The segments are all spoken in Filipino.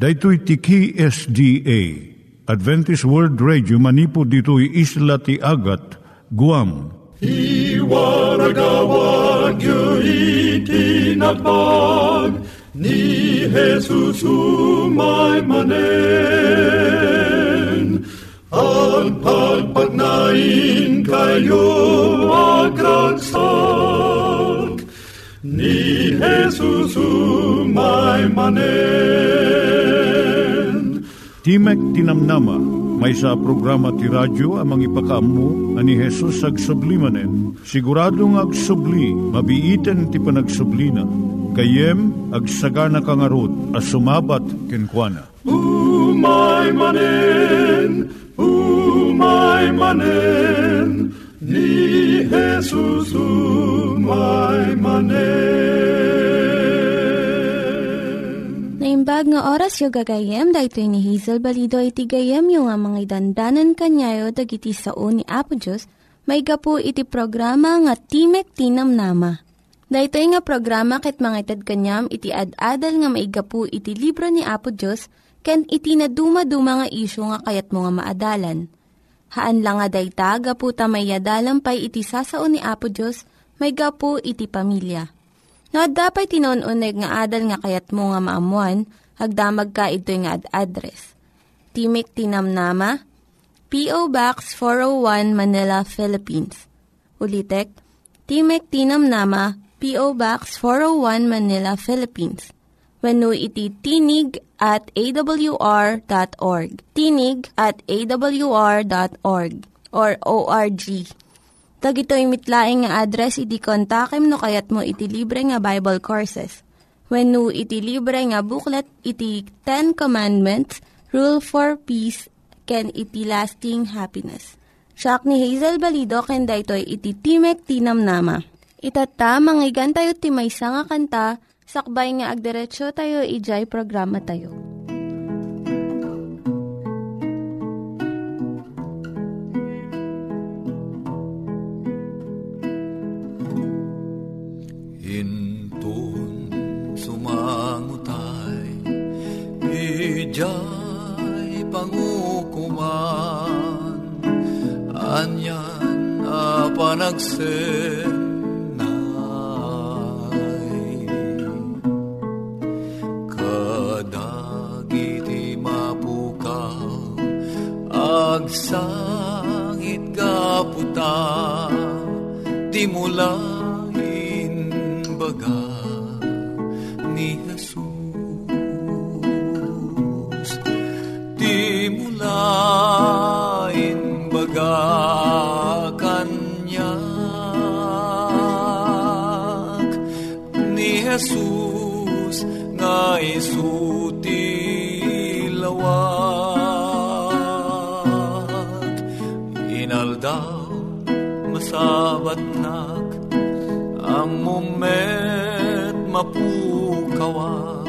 Daitui tiki SDA Adventist World Radio manipod ditui isla ti Agat, Guam. I waragawag yu itinatpag ni Jesus umay manen. Ang pagpagnain kayo agkansak ni Jesus umay manen. Timek ti Namnama. May sa programa ti radyo amang ipakaammo ani Jesus agsublimanen. Siguradong agsubli, mabiiten ti panagsublina. Kayem agsagana kangarot a sumabat kenkwana. Umay manen, ni Jesus umay manen. Naimbag nga oras yung gagayem, dahito ni Hazel Balido iti gagayem yung nga mga dandanan kanyayo dag iti sao ni Apo Diyos, may gapu iti programa nga Timek ti Namnama. Dahito nga programa ket mga itad kanyam iti ad-adal nga may gapu iti libro ni Apo Diyos, ken iti na dumaduma nga isyo nga kayat mga maadalan. Haan lang nga dayta, gapu tamay adalampay iti sao ni Apo Diyos, may gapu iti pamilya. No, dapat tinon-uneg nga adal nga kayat mo nga maamuan, hagdamag ka ito'y nga address. Timek ti Namnama, P.O. Box 401 Manila, Philippines. Ulitek, Timek ti Namnama, P.O. Box 401 Manila, Philippines. Wenno iti tinig@awr.org. Tinig@awr.org or ORG. Tag ito'y mitlaing nga address, iti kontakem no kayat mo iti libre nga Bible Courses. Wenno iti libre nga booklet, iti Ten Commandments, Rule for Peace, ken iti Lasting Happiness. Siak ni Hazel Balido, ken daytoy iti Timek ti Namnama. Itata, manggigan tayo ti maysa nga kanta, sakbay nga agderetso tayo, ijay programa tayo. Jai pangukuman anyan apanagsenay kadagiti mapukaw agsangit kaputa timulain baga ni Jesus lain baga kanyak ni Jesus nga isuti lawat inaldaw masabatnak ang moment mapukawat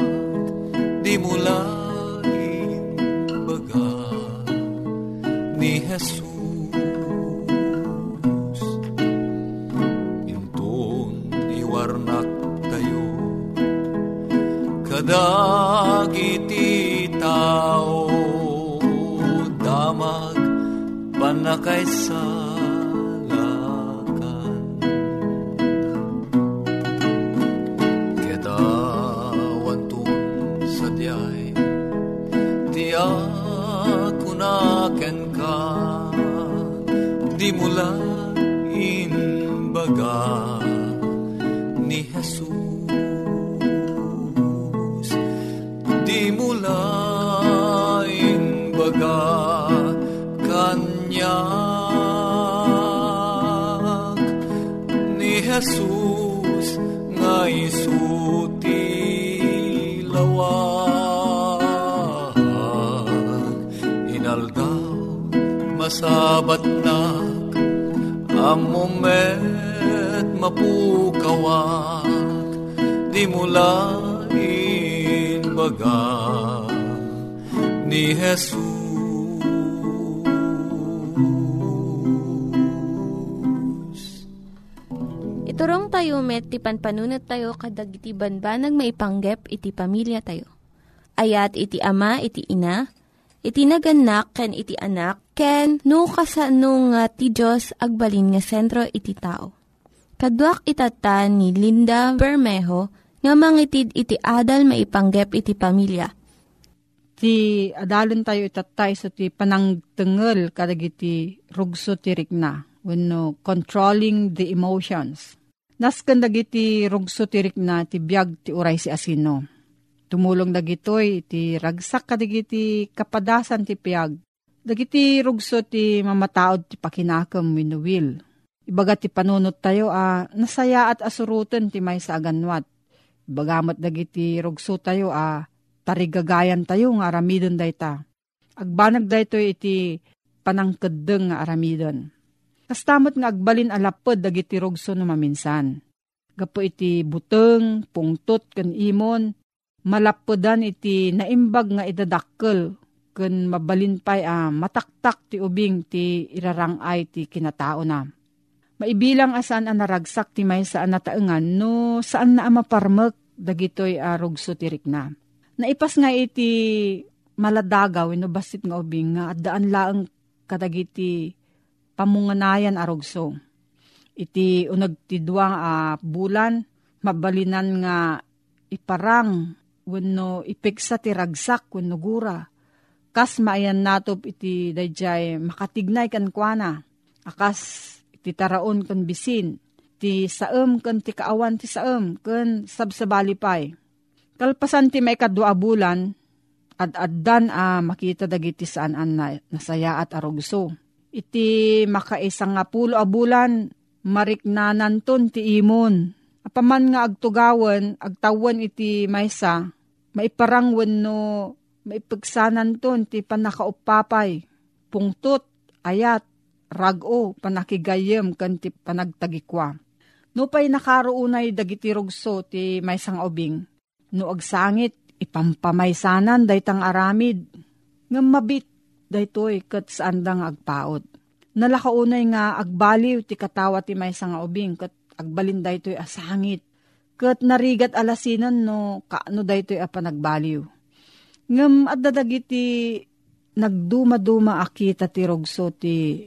di mula Jesus inton iwarnak tayo kadagiti tao damag panakaisalakan ketawan tun sadyay tiyak kunaken di mula inbaga ni Jesus di mula inbaga kanya ni Jesus nga isuti lawag inaldaw masabatna amumet mapukawak di mulain baga ni Jesus. Iturong tayo met ti panpanunat tayo kadag iti banbanag maipanggep iti pamilya tayo. Ayat iti ama, iti ina, iti naganak, ken iti anak, ken no kasano nga ti Diyos agbalin nga sentro iti tao. Kaduak itatan ni Linda Bermejo nga mangitid iti adal maipanggep iti pamilya. Ti adalon tayo itatay so ti panangtengel kadag iti rugso ti rikna wenno controlling the emotions. Nasken dagiti rugso ti rikna ti biag ti uray si asino. Tumulong dagitoy iti ragsak kadag iti kapadasan ti piag. Dagiti rugso ti mamataod ti pakinakam wenno will. Ibaga ti panunot tayo nasaya at asuruten ti maysa aganwat. Bagamat dagiti rugso tayo tarigagayan tayo nga aramidon dayta. Agbanag dayto iti panangkeddeng nga aramidon. Kastamot nga agbalin alapod dagiti rugso no maminsan. Gapo iti buteng, pungtot ken imon, malapodan iti naimbag nga idadakkel ken mabalinpay mataktak ti ubing ti irarangay ti kinatao na. Maibilang asan naragsak ti maysa nataengan no saan na maparmek dagitoy rugso ti rikna. Naipas nga iti maladagaw wenno basit nga ubing nga addaan laeng kadagiti pamunganayan arugso. Iti uneg ti duang bulan mabalinan nga iparang wenno ipeksa ti ragsak wenno gura. Kas maayan natop iti dayjay makatignay kankuana. Akas ti taraon ken bisin ti saem ken ti kaawan ti saem ken sabsabalipay. Kalpasan ti may kadua bulan, ad-addan makita dagiti saan na nasaya at arugso. Iti makaisang nga pulo a bulan, mariknananton ti imon. Apaman nga agtugawan, agtawan iti maysa, maiparangwen no maipagsananton ti panakaupapay, pungtot, ayat, rago, panakigayem, ken ti panagtagikwa. No pay nakaruunay dagiti rugso ti maysa nga ubing. No agsangit, ipampamaysanan daytang aramid. Ngam mabit daytoy ket saandang agpaot. Nalakaunay nga agbaliw ti katawa ti maysa nga ubing ket agbalin daytoy asangit. Ket narigat alasinan no kaano daytoy a panagbaliw. Ngam adda dagiti nagduma-duma akita ti rugso ti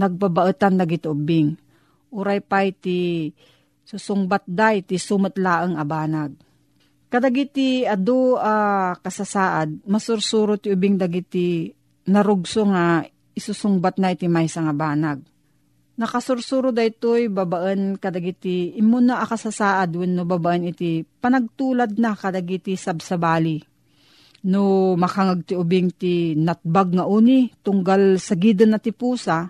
nagbabaetan dagiti ubing. Uray pay ti susungbatday ti sumetlaeng abanag. Kadagiti adu kasasaad, masursuro ti ubing dagiti narugso nga isusungbat na iti maysa nga banag. Nakasursuro daytoy babaan kadagiti imuna akasasaad wenno babaan iti panagtulad na kadagiti sabsabali. No makangag ti ubing ti natbag nga uni tunggal sagiden na ti pusa,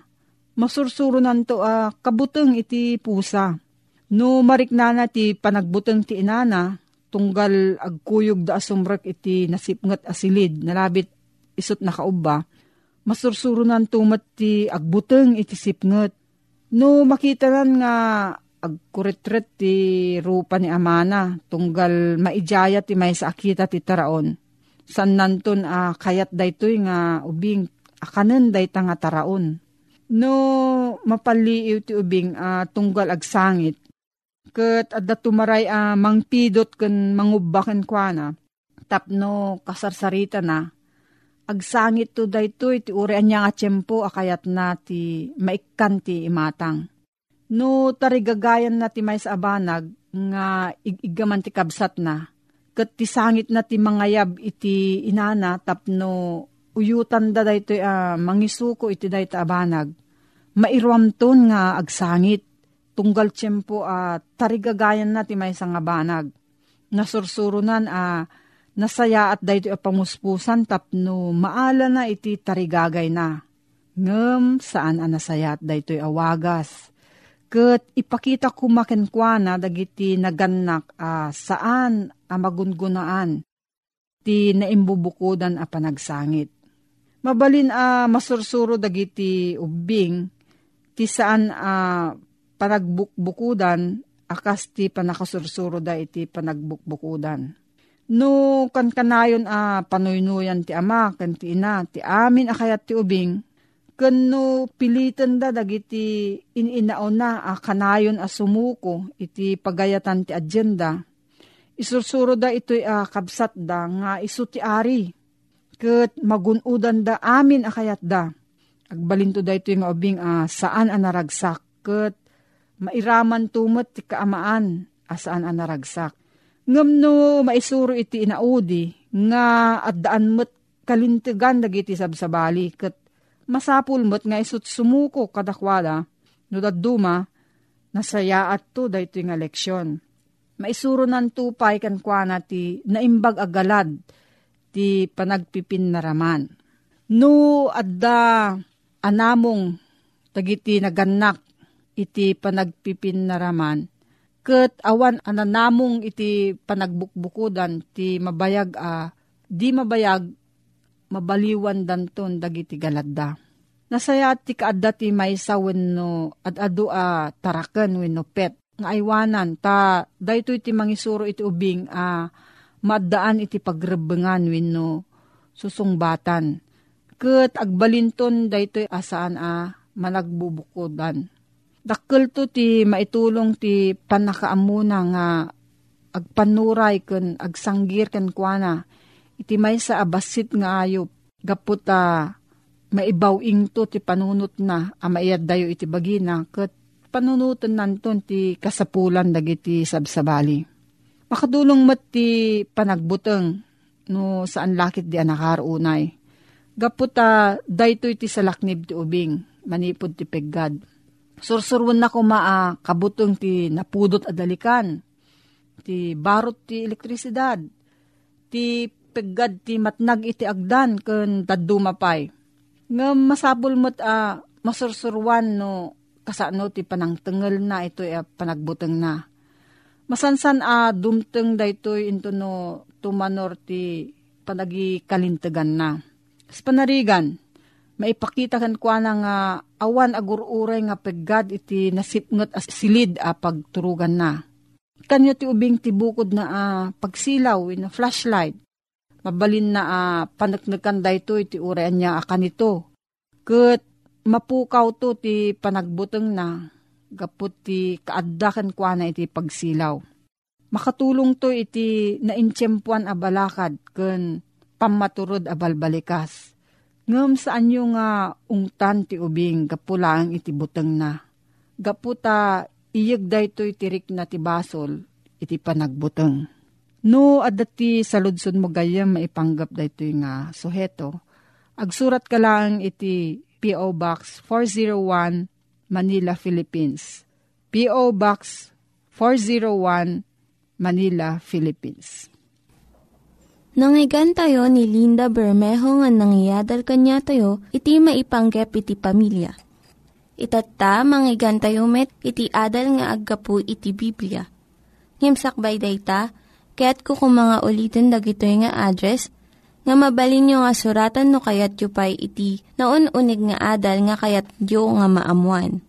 masursuro nanto kabuteng iti pusa. No mariknana ti panagbuteng ti inana, tunggal agkuyog da asumrek iti nasipnget asilid, nalabit isut nakaubba, masursurunan tumat ti agbuteng iti sipnget. No makitanan nga agkuretret ti rupa ni amana, tunggal maijaya ti maysa akita ti taraon. San nanton kayat daytoy nga ubing, akanen dayta nga taraon. No mapaliiw ti ubing tunggal agsangit, ket adda tumaray mangpidot ken mangubbaken kuana tapno kasarsarita na agsangit to daytoy ti urean nya nga tiempo akayat na ti maikkan ti imatang. No tarigagayan na ti maysa abanag nga igamman ti kabsat na ket ti sangit na ti mangayab iti inana tapno uyutan da daytoy mangisuko iti dayta abanag. Mairuamton nga agsangit tunggal tiyempo tarigagayan na ti maysa nga banag. Nasursurunan nasaya at daytoy pamuspusan tapno maala na iti tarigagay na. Ngem saan nasaya at daytoy awagas. Ket ipakita kumakenkwana dagiti nagannak saan magungunaan ti naimbubukudan a panagsangit. Mabalin masursuro dagiti ubing ti saan panagbukbukudan, akas ti panakasursuro da iti panagbukbukudan. No kankanayon panuynuyan ti ama, ken ti ina, ti amin akayat ti ubing, ken no pilitan da dagiti ininaon na kanayon sumuko iti pagayatan ti agenda, Isusuro da ito'y kabsat da nga isu ti ari. Ket magunudan da amin akayat da. Agbalinto da ito'y nga ubing saan anaragsak. Ket mairaman tumot ti kaamaan asaan anaragsak. Ngamno maisuro iti inaudi nga addaan met kalintigan dagiti sabsabali ket masapul met nga isut sumuko kadakwada no dadduma nasayaat to dayto nga leksyon. Maisuro nan tupay kankwana ti naimbag agalad ti panagpipin naraman. No adda anamong dagiti nagannak iti panagpipin naraman. Ket awan ananamong iti panagbukbukudan ti mabayag di mabayag mabaliwan danton dagiti galadda. Nasayat ti kaadda ti maysa wenno adado taraken wenno pet nga aywanan ta daytoy ti mangisuro iti ubing maddaan iti pagrebengan wenno susungbatan. Ket agbalinton daytoy asaan managbubukudan. Dakkel to ti maitulong ti panakaamuna nga agpanuray ken agsanggir ken kuana iti maysa abasit nga ayop gapot maibawing to ti panunot na maiaddayo iti bagina ket panunutan nanton ti kasapulan dagiti sabsabali. Makadulong met ti panagbuteng no saan lakit di anakarunay. Gapot daytoy ti salaknib ti ubing manipod ti peggad. Sursurwan na kumaa kabutong ti napudot adalikan, ti barot ti elektrisidad, ti peggad ti matnag iti agdan ken daddumapay. Nga masabol mo't masursurwan no kasano ti panangtengel na ito'y panagbuteng na. Masansan dumteng da ito'y into no tumanor ti panagikalintegan na. As panarigan, maipakita kan kwa na nga awan agururay nga peggad iti nasipngot as silid pagturugan na. Kanyo ti ubing ti bukod na pagsilaw na flashlight. Mabalin na panagnakan da ito iti urayan niya kanito. Ket mapukaw to ti panagbuteng na gapot ti kaaddakan kwa na iti pagsilaw. Makatulong to iti naintsyempuan abalakad ken pammaturod abalbalikas. Ngam saan yung ungtan ti ubing gapulang iti buteng na. Gaputa iyagda ito itirik na ti basol iti panagbuteng. No adati saludsun mo gayam maipanggap da ito yung suheto. Agsurat ka lang iti P.O. Box 401 Manila, Philippines. P.O. Box 401 Manila, Philippines. Nangyigan tayo ni Linda Bermejo nga nangyadal kanya tayo, iti maipanggep iti pamilya. Itata, manggigan tayo met, iti adal nga aggapu iti Biblia. Ngimsakbay dayta, kaya't kukumanga ulitin dagito nga address, nga mabalin nyo nga suratan no kayat yu pa'y iti naun-unig nga adal nga kayat yu nga maamuan.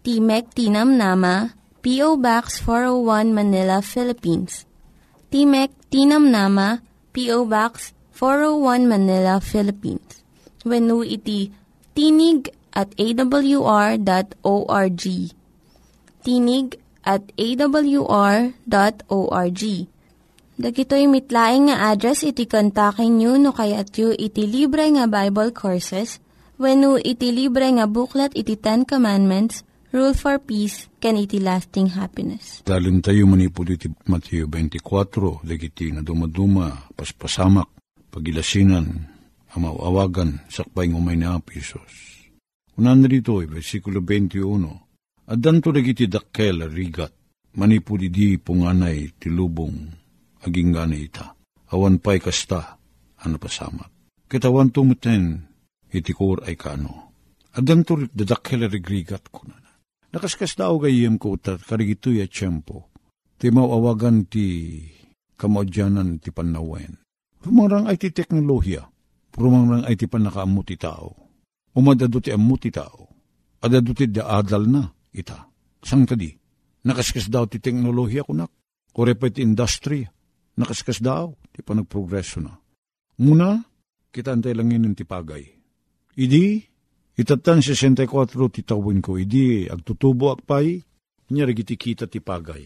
Timek ti Namnama, P.O. Box 401 Manila, Philippines. Timek ti Namnama, P.O. Box 401 Manila, Philippines. Wenno iti tinig@awr.org. Tinig@awr.org. Dagitoy mitlaing nga address iti kontaken nyo no kayatyo iti libre nga Bible Courses wenno iti libre nga buklat iti Ten Commandments, Rule for Peace, can iti lasting happiness. Dalin tayo manipod iti Matthew 24, dagiti na dumaduma, paspasamak, pagilasinan, amawawagan, sakbay ngumay na Apisos. Unan rito, versikulo 21, adanto dagiti dakkel rigat, manipod di punganay tilubong, aging ganay ita, awan pa'y kasta, anapasamak. Kitawan tumutin, itikor ay kano. Adanto dakkel rigat kunan. Nakaskas na ako gayem ko karigito ya tiyempo. Ti mawawagan ti kamaudyanan ti panawen. Rumarang ay ti teknolohiya. Rumarang ay ti panakaammo ti tao. Umadado ti ammo ti tao. Adado ti daadal na ita. Sang kadi? Nakaskas daw ti teknolohiya kunak. Korepay ti industry. Nakaskas daw ti panagprogreso na. Muna, kita antay langin ti pagay. Idi, itatan 64 titawin ko, idi agtutubo akpay, niya regiti kita ti pagay.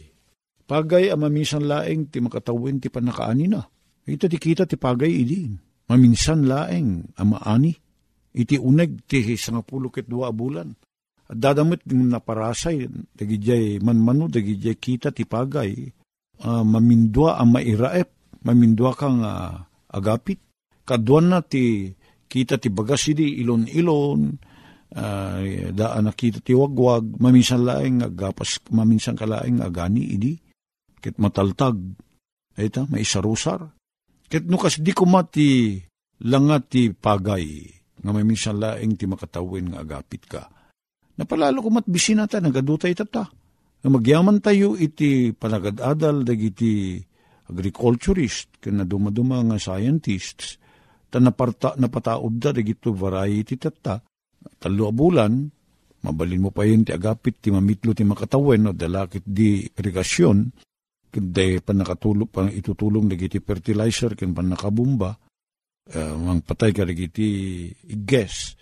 Pagay amaminsan laeng ti makatawin ti panakaani na. Ito ti kita ti pagay idin. Maminsan laeng amaani. Iti uneg ti 12 bulan. At dadamit ng naparasay, dagijay manmano, dagijay kita ti pagay. Mamindwa ang mairaep. Mamindwa kang agapit. Kaduan na ti kita ti bagas idi ilon-ilon. Daan nakita ti wagwag. Maminsan laeng agapas. Maminsan ka laeng agani idi. Ket mataltag, eta maisarusar. Ket nukas di kumati langat ti pagay, nga may minsan laeng ti makatawin nga agapit ka. Napalalo kumat bisinata, nagadutay tata. Nga magyaman tayo iti panagadadal, dagiti agriculturist, kaya naduma-duma nga scientists, ta napataod da, dagito variety tata. 3 bulan, mabalin mo pa yun ti agapit, ti mamitlo, ti makatawin, no, dalakit di irigasyon, kundi panakatulog, itutulong nagiti fertilizer, kung panakabumba, mang patay ka nagiti iges,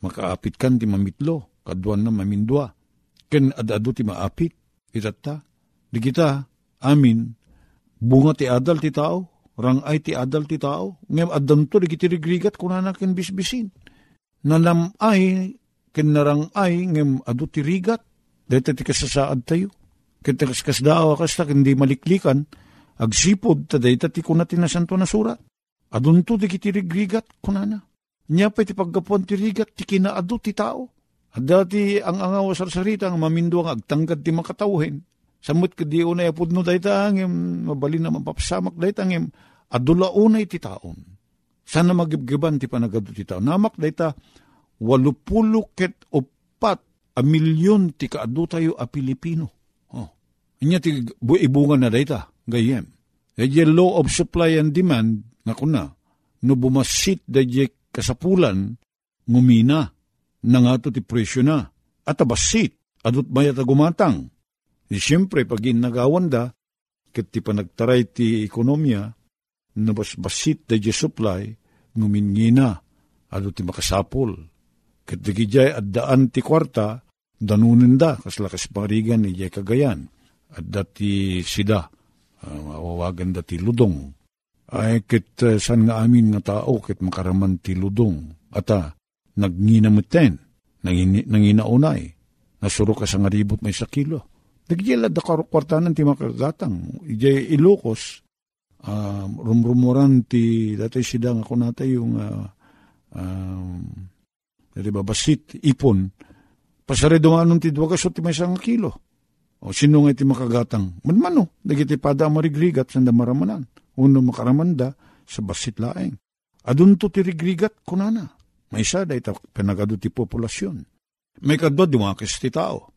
makaapit kan ti mamitlo, kaduan na mamindwa, ken adado ti maapit, itata, di kita, amin, bunga ti adal ti tao, rangay ti adal ti tao, ngayon adamto, di kiti rigrigat, kunana ken bisbisin, nanamay, ken narangay, ngayon adu ti rigat, dahil ti kasasaad tayo, kitakas daaw akas tak, hindi maliklikan, agsipod, taday tati ko na tinasanto na surat. Adun to, di kitirigrigat, kunana. Niya pa iti paggapuan tirigat, ti kinaado ti tao. At dati ang angaw sarsarita, ang mamindu ang agtanggad ti makatawin. Samot ka di unay apod no, dahi taangim, mabalin na mapapasamak, dahi taangim, adula unay ti taon. Sana magibgiban ti panagado ti tao. Namak, dahi ta, 84,000,000 ti kaado tayo a Pilipino. Inya ti ibungan na dayta, gayem. Dahil law of supply and demand, nakuna, no bumasit dahil kasapulan, ngumina, nangato ti presyo na, at abasit, adot maya tagumatang. Di siyempre, pag inagawan da, kit ti panagtaray ti ekonomiya, nabasbasit dahil supply, ngumingina, adot ti makasapul. Kit di gijay at daan ti kwarta, danunin da, kaslakas parigan ni jay Cagayan. At dati sida, mawawagan dati ludong. Ay, kit san nga amin nga tao, kit makaraman ti ludong. At nagnginamiten, nanginaunay, nasuro ka sa ngaribot may sakilo. Nagyela da kwartanan ti makagatang. Ijay Ilocos, rumrumuran ti dati sida nga kunata yung basit, ipon. Pasaredumanong ti 2 kaso ti may isang kilo. O sino nga iti makagatang? Manmano, nagitipada ang marigrigat sa damaramanan. Uno makaramanda sa basit laeng. Adunto ti rigrigat kunana. May isa da ito pinagado ti populasyon. May kadwa dumakis ti tao.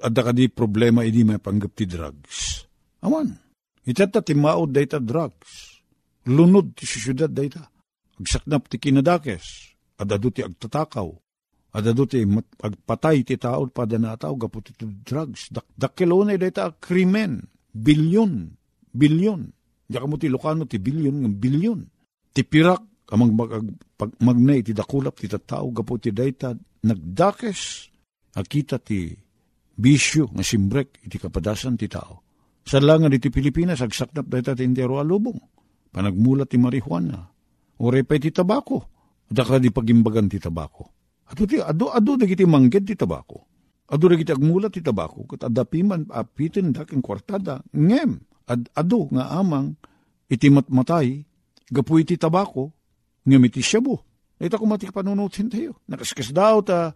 At da di problema hindi may panggap ti drugs. Awan. Itata ti maod da ito drugs. Lunod ti syudad da ito. Agsaknap ti kinadakes. Adado ti agtatakaw. Adado ti agpatay ti tao padanataw gaputi ti drugs. Dakilonay da ita krimen. Bilyon. Diyaka mo ti Lucano ti bilyon. Ti pirak amang magnay ti dakulap ti tao gaputi da ita nagdakes. Akita ti bisyo ng simbrek iti kapadasan ti tao. Sa langan iti Pilipinas agsaknap da ita ti indero alubong. Panagmula ti marihuana. Ure pa iti tabako. Daka di pagimbagan ti tabako. Ado dagiti mangged ti tabako. Ado dagiti agmulat ti tabako. Kat adapiman apitin daking kwartada. Ngem. Ado nga amang iti matmatay. Gapu iti tabako. Ngem iti shabu. Ito kumatik panunutin tayo. Nakaskas daw ta.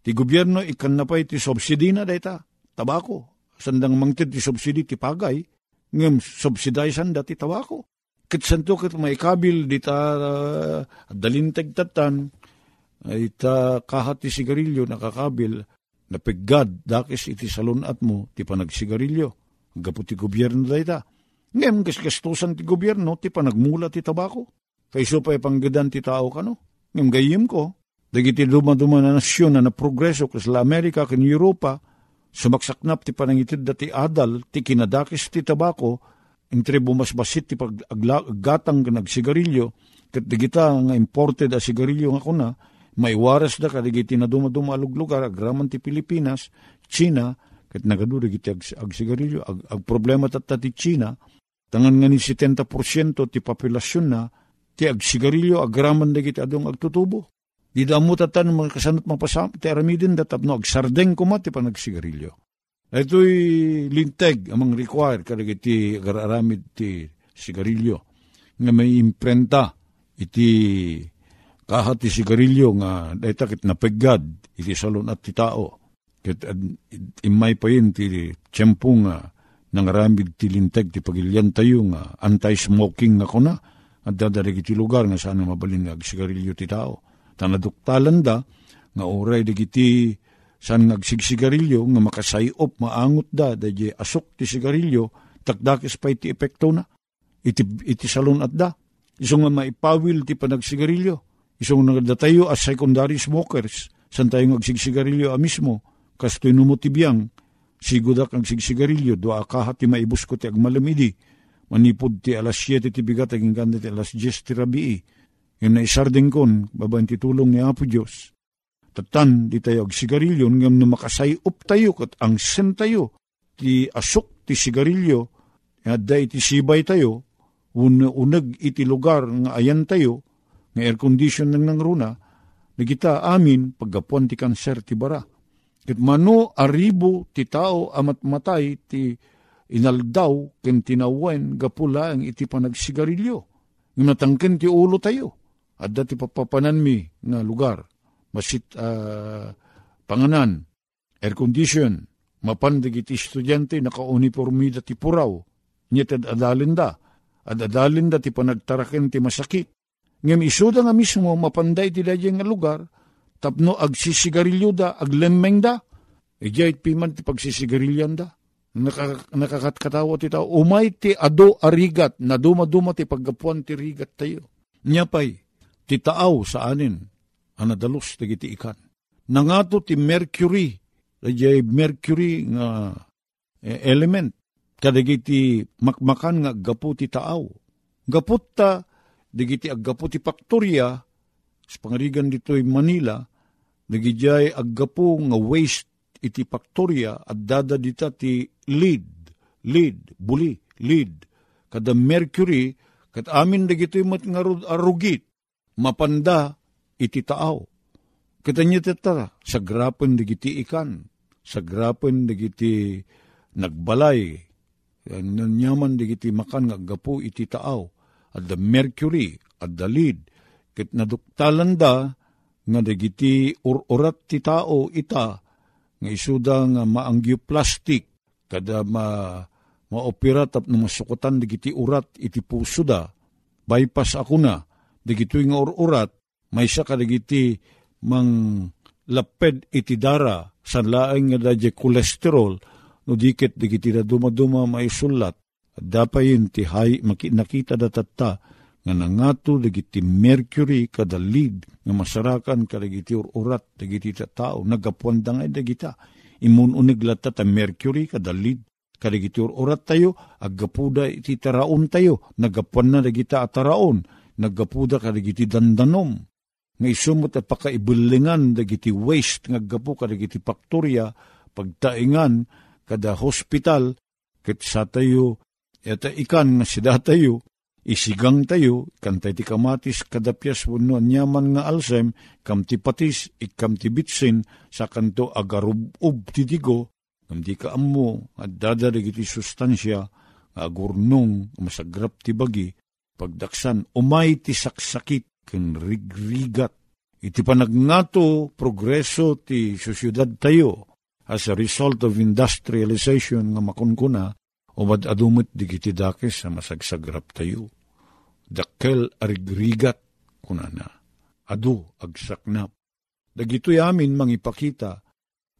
Ti gobyerno ikan na pa iti subsidi na dayta. Tabako. Sandang mangtid ti subsidi ti pagay. Ngem subsiday sanda ti tabako. Kitsanto kit maikabil dita dalintag tatan. Ay ta kahati sigarilyo nakakabil na peggad dakis iti salunat mo ti panagsigarilyo. Gapu ti gobyerno da ita. Ngayon kaskastusan ti gobyerno ti panagmula ti tabako. Kayso pa ipanggadan ti tao kano. Ngayon gayim ko. Dagiti dumaduma na nasyon na naprogreso kasla Amerika ken Europa. Sumaksaknap ti panangitid da ti adal ti kinadakis ti tabako. Entre bumasbasit ti paggatang nagsigarilyo. Kat digita nga imported a sigarilyo nga kuna. May waras da kaligiti na dumaduma aluglugar, agraman ti Pilipinas, China, Kat nagadurig iti agsigarilyo, agproblema ti China, tangan nga ni 70% ti populasyon na, ti agsigarilyo, agraman na kita adong agtutubo. Di damo tatan mga kasanot mapasam, ti aramidin datapno, agsardeng kuma ti panagsigarilyo. Ito'y linteg amang require karag iti agaramid ti sigarilyo, nga may imprenta iti kahat ti sigarilyo nga daitakit napegad iti salon at ti tao. Imay pa yun ti tiyempo nga nangaramid ti linteg ti pagilyan tayo nga anti-smoking nga kuna at dadarig iti lugar nga sana mabalin nga agsigarilyo ti tao. Tanaduktalan da nga oray digiti san ngagsigsigarilyo nga makasayop maangot da dagiti asok ti sigarilyo takdakis pa iti epekto na iti salon at da isong nga maipawil ti panagsigarilyo isong nagdatayo as secondary smokers san tayo ngagsigsigarilyo a mismo kastoy numutibiyang sigudak ang sigsigarilyo, doa kahat ti maibus ko ti agmalamidi, manipod ti alas 7 ti bigat, aging ganda ti alas 10 ti rabii, yun na isardeng kon, babaen ti tulong ni Apo Diyos. Tatan, di tayo agsigarilyo, ngam na makasayop tayo, kat ang sen tayo, ti asok ti sigarilyo, da iti sibay tayo, unag iti lugar nga ayan tayo, nga air condition ng nangruna, nagita amin, paggapuan ti kanser ti bara. Ket mano aribo ti tao amat matay ti inaldaw ken tinawen gapula ang iti panagsigarilyo. Natangken ti ulo tayo. Adda ti papapananmi nga lugar. Masit panganan, air condition, mapandig iti estudyante nakauniformida ti puraw. Nyeted adalinda. Ad adalinda ti panagtaraken ti masakit. Ngem isuda nga mismo mapanday ti dayeng nga lugar. Tapno agsisigarilyo da, aglemeng da, ijayit piman ti pagsisigarilyan da. Nakakatkatawa ti tao, umay ti ado arigat, na dumaduma ti paggapuan ti rigat tayo. Nyapay, ti taaw saanin, anadalos ti ikan. Nangato ti mercury, ijay mercury nga element, kadagiti makmakan nga gapu ti taaw. Gapot ta, digiti aggapu ti pakturya, sa pangarigan dito'y Manila, nagijay aggapo nga waste iti paktorya at dada dita ti lead. Kada mercury, kat amin dagito'y matngarod arugit, mapanda iti taaw. Katanya tata, sa grapen dagiti ikan, sa grapen dagiti nagbalay, nanyaman dagiti makan aggapo iti taaw, at the mercury, at the lead, ket naduktalan da nga dagiti urat ti tao ita nga isuda nga maanggyo plastic kada maopera tapno masukutan dagiti urat iti puso da bypass ako na dagitoy nga urat maysa kadagiti mang laped iti dara sanlaeng nga dagiti cholesterol no diket dagiti da dumaduma maisulat dapayen ti hay makita datatta nga nangato dagiti mercury kada lead nga masarakan kadagiti urat dagiti tao nagapuan da nga dagita imununig latta ta mercury kada lead kadagiti urat tayo aggapuda iti taraon tayo nagapuan na dagita ataraon nagapuda kadagiti dandanom nga isumot at pakaibilingan dagiti waste naggapu kadagiti pakturya pagtaingan kada hospital ket sa tayo eta ikan nga sida tayo isigang tayo, kantay ti kamatis, kadapyas wano anyaman nga alsem, kamti patis, ikamti bitsin, sa kanto agarub-ub titigo, kamti kaammo, at dadarig iti sustansya, agurnong, masagrap ti bagi, pagdaksan, umay ti saksakit, ken rigrigat. Iti panagnato, progreso ti sosyudad tayo, as a result of industrialization nga makunkuna, umad adumit digiti dakis sa masagsagrap tayo. Dakkel arigrigat kunana, adu agsaknap. Dagito'y amin mangipakita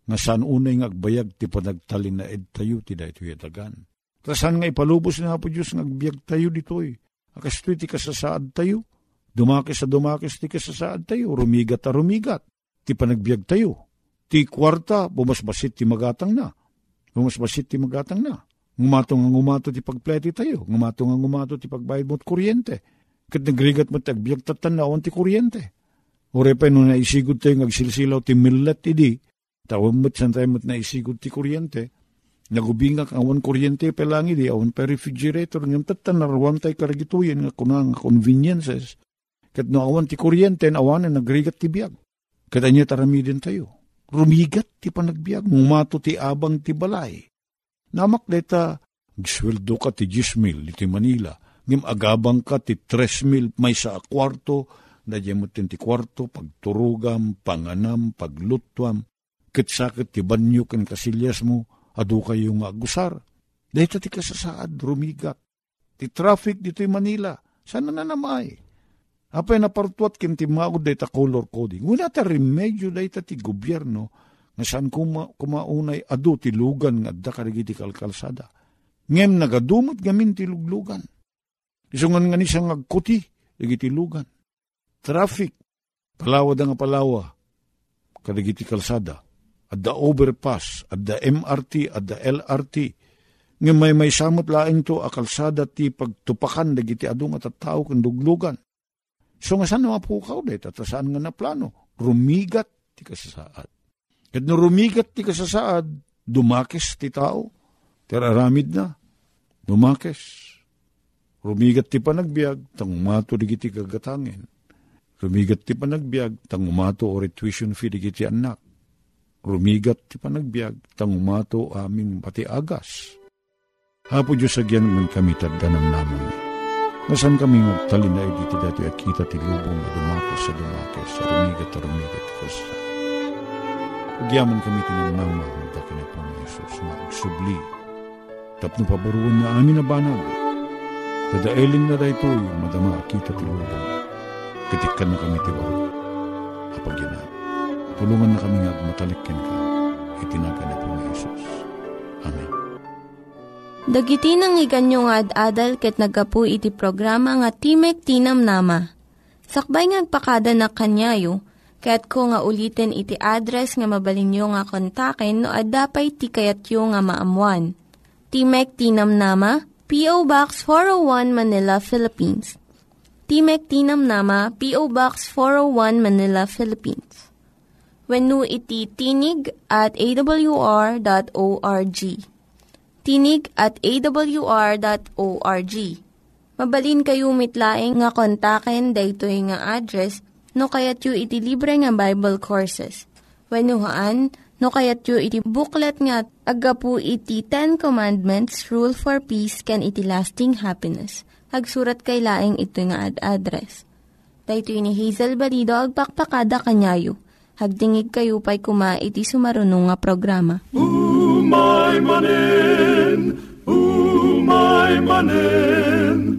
nga saan unay nga agbayag ti panagtalin na ed tayo ti daytoy etagan. Tasan nga ipalubos na Apo Diyos nga agbyag tayo ditoy. Akas to'y ti kasasaad tayo. Dumakis sa dumakis ti kasasaad tayo. Rumigat a rumigat. Ti panagbyag tayo. Ti kwarta bumasbasit ti magatang na. Bumasbasit ti magatang na. Ngumatong ang ngumato ti pagpleti tayo. Ngumatong ang ngumato ti pagbayad mo't kuryente. Kat nagrigat mo't agbiag tatanawan ti kuryente. Ure pa nung naisigod tayo ngagsilsilaw ti millet idi. Tawag mo't saan tayo mo't naisigod ti kuryente. Nagubingak awan kuryente pa langit, awan pa refrigerator, ngam tatan narawam tayo karagituyan nga kunang conveniences. Kat no awan ti kuryente, awan na nagrigat ti biyag. Katanya taramidin tayo. Rumigat ti panagbiag, mumato ti abang ti balay. Namakleta, gisweldo ka ti 10,000 iti Manila, ngam agabang ka ti 3,000 may sa kwarto, na dyamutin ti kwarto, pagturugam, panganam, paglutwam, kitsakit ti banyo kan kasilyas mo, adu kayo nga agusar. Dahil ta ti kasasaad, rumigat. Ti traffic dito'y Manila. Sana na namay. Apay napartuat kim ti maod dahil ta color coding. Una ta remedyo dahil ta ti gobyerno na saan kumaunay adu ti lugan nga adda karagiti kalkalsada. Ngem nagadumot gamin ti luglugan. Isungan nga nisang agkuti, nagiti lugan. Traffic, palawa da nga palawa, karagiti kalsada. At the overpass, at the MRT, at the LRT. Nga may samot laing to akalsada ti pagtupakan dagiti adung at tao kung duglugan. So nga saan na mapukaw dahit at saan nga na plano? Rumigat ti kasasaad. At no rumigat ti kasasaad, dumakes ti tao. Teraramid na, dumakes. Rumigat ti panagbiag, tangumato digiti gagatangin. Rumigat ti panagbiag, tangumato ori tuition fee digiti anak. Rumigat ti panagbiag, tangumato aming pati agas. Apo Diyos, agyan man kami tagdanam naman. Nasan kami magtalinay dito dati at kita ti lubong na dumakes, rumigat ti kasa. Agyaman kami tinamnama, magdakinapang Yesus, maagsubli. Tapno pabaruan na amin na banag. Tadaelin na dahito yung madama akita ti lubong. Katikan na kami ti wala. Apagyanan. Tulungan na kami nga matalikin ka. Itinaga na po ni Jesus. Amen. Dagiti nang iganyo nga ad-adal ket nagapu iti programa nga Timek ti Namnama. Sakbay nga agpakada na kanyayo, ket ko nga ulitin iti address nga mabalinyo nga kontaken no ad-dapay tikayatyo nga maamuan. Timek ti Namnama, P.O. Box 401 Manila, Philippines. Timek ti Namnama, P.O. Box 401 Manila, Philippines. Wenno iti tinig at awr.org. Tinig at awr.org. Mabalin kayo mitlaing nga kontaken daytoy nga address no kayatyo iti libre nga Bible Courses. Wenno haan no kayatyo iti booklet nga agapu iti 10 Commandments, Rule for Peace, can iti lasting happiness. Hagsurat kay laing itoy nga address. Daytoy ni Hazel Balido agpakpakada kanyayo. Hagdingig kayo pa'y kuma iti sumarunong nga programa. Umay manen,